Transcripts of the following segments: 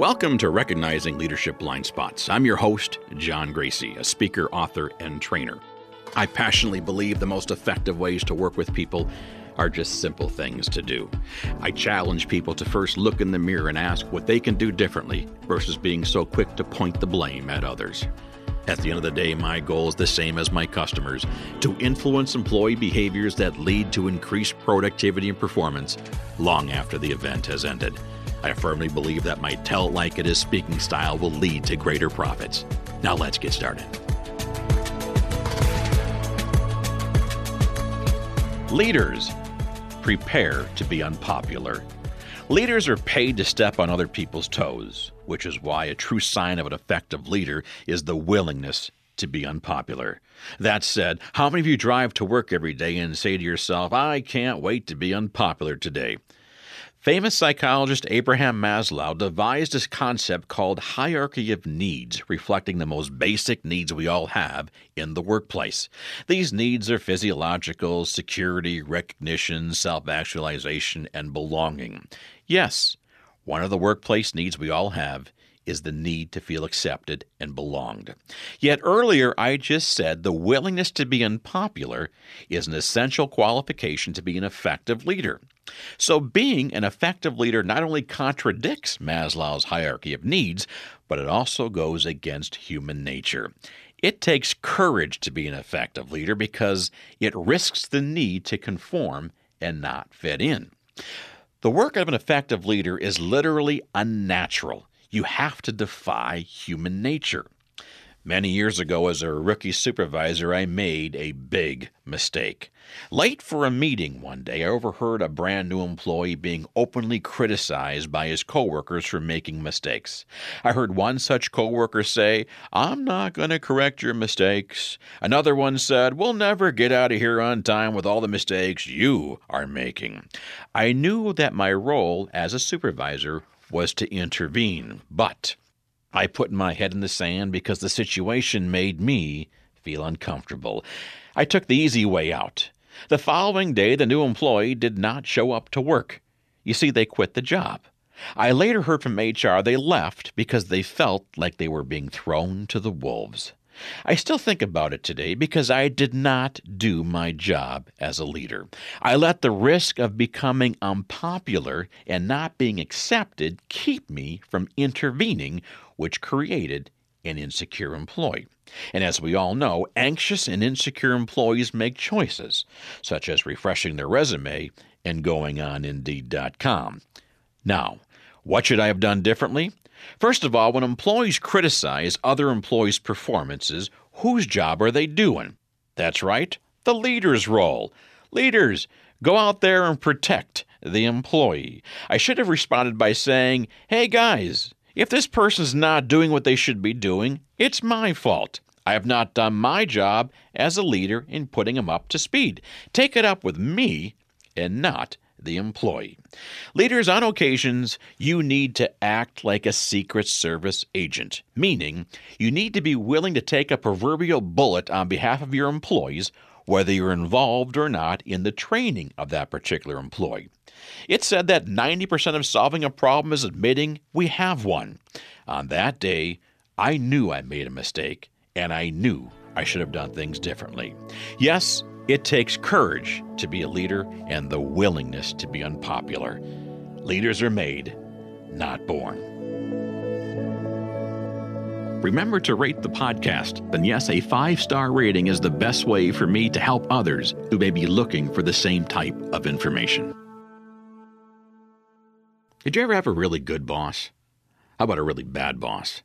Welcome to Recognizing Leadership Blind Spots. I'm your host, John Gracie, a speaker, author, and trainer. I passionately believe the most effective ways to work with people are just simple things to do. I challenge people to first look in the mirror and ask what they can do differently versus being so quick to point the blame at others. At the end of the day, my goal is the same as my customers, to influence employee behaviors that lead to increased productivity and performance long after the event has ended. I firmly believe that my tell-like-it-is speaking style will lead to greater profits. Now let's get started. Leaders, prepare to be unpopular. Leaders are paid to step on other people's toes, which is why a true sign of an effective leader is the willingness to be unpopular. That said, how many of you drive to work every day and say to yourself, I can't wait to be unpopular today? Famous psychologist Abraham Maslow devised this concept called hierarchy of needs, reflecting the most basic needs we all have in the workplace. These needs are physiological, security, recognition, self-actualization, and belonging. Yes, one of the workplace needs we all have is the need to feel accepted and belonged. Yet earlier I just said the willingness to be unpopular is an essential qualification to be an effective leader. So being an effective leader not only contradicts Maslow's hierarchy of needs, but it also goes against human nature. It takes courage to be an effective leader because it risks the need to conform and not fit in. The work of an effective leader is literally unnatural. You have to defy human nature. Many years ago, as a rookie supervisor, I made a big mistake. Late for a meeting one day, I overheard a brand new employee being openly criticized by his coworkers for making mistakes. I heard one such coworker say, I'm not going to correct your mistakes. Another one said, we'll never get out of here on time with all the mistakes you are making. I knew that my role as a supervisor was to intervene, but I put my head in the sand because the situation made me feel uncomfortable. I took the easy way out. The following day, the new employee did not show up to work. You see, they quit the job. I later heard from HR they left because they felt like they were being thrown to the wolves. I still think about it today because I did not do my job as a leader. I let the risk of becoming unpopular and not being accepted keep me from intervening, which created an insecure employee. And as we all know, anxious and insecure employees make choices, such as refreshing their resume and going on Indeed.com. Now, what should I have done differently? First of all, when employees criticize other employees' performances, whose job are they doing? That's right, the leader's role. Leaders, go out there and protect the employee. I should have responded by saying, hey guys, if this person's not doing what they should be doing, it's my fault. I have not done my job as a leader in putting them up to speed. Take it up with me and not the employee. Leaders, on occasions, you need to act like a Secret Service agent, meaning you need to be willing to take a proverbial bullet on behalf of your employees, whether you're involved or not in the training of that particular employee. It's said that 90% of solving a problem is admitting we have one. On that day, I knew I made a mistake, and I knew I should have done things differently. Yes, it takes courage to be a leader and the willingness to be unpopular. Leaders are made, not born. Remember to rate the podcast. And yes, a 5-star rating is the best way for me to help others who may be looking for the same type of information. Did you ever have a really good boss? How about a really bad boss?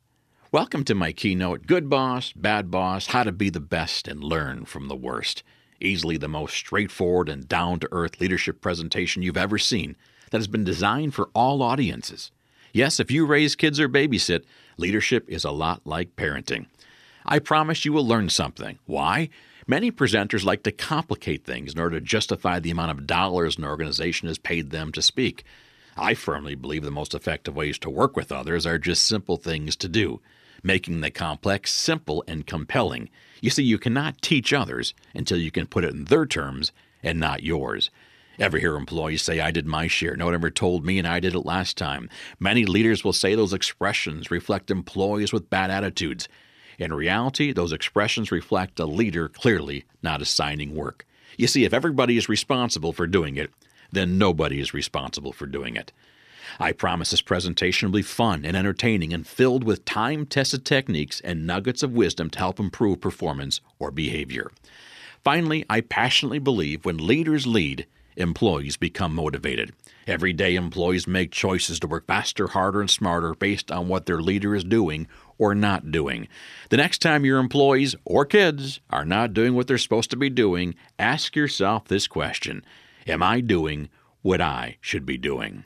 Welcome to my keynote, Good Boss, Bad Boss, How to Be the Best and Learn from the Worst. Easily the most straightforward and down-to-earth leadership presentation you've ever seen that has been designed for all audiences. Yes, if you raise kids or babysit, leadership is a lot like parenting. I promise you will learn something. Why? Many presenters like to complicate things in order to justify the amount of dollars an organization has paid them to speak. I firmly believe the most effective ways to work with others are just simple things to do, making the complex simple and compelling. You see, you cannot teach others until you can put it in their terms and not yours. Ever hear employees say, I did my share. No one ever told me, and I did it last time. Many leaders will say those expressions reflect employees with bad attitudes. In reality, those expressions reflect a leader clearly not assigning work. You see, if everybody is responsible for doing it, then nobody is responsible for doing it. I promise this presentation will be fun and entertaining and filled with time-tested techniques and nuggets of wisdom to help improve performance or behavior. Finally, I passionately believe when leaders lead, employees become motivated. Every day, employees make choices to work faster, harder, and smarter based on what their leader is doing or not doing. The next time your employees or kids are not doing what they're supposed to be doing, ask yourself this question: Am I doing what I should be doing?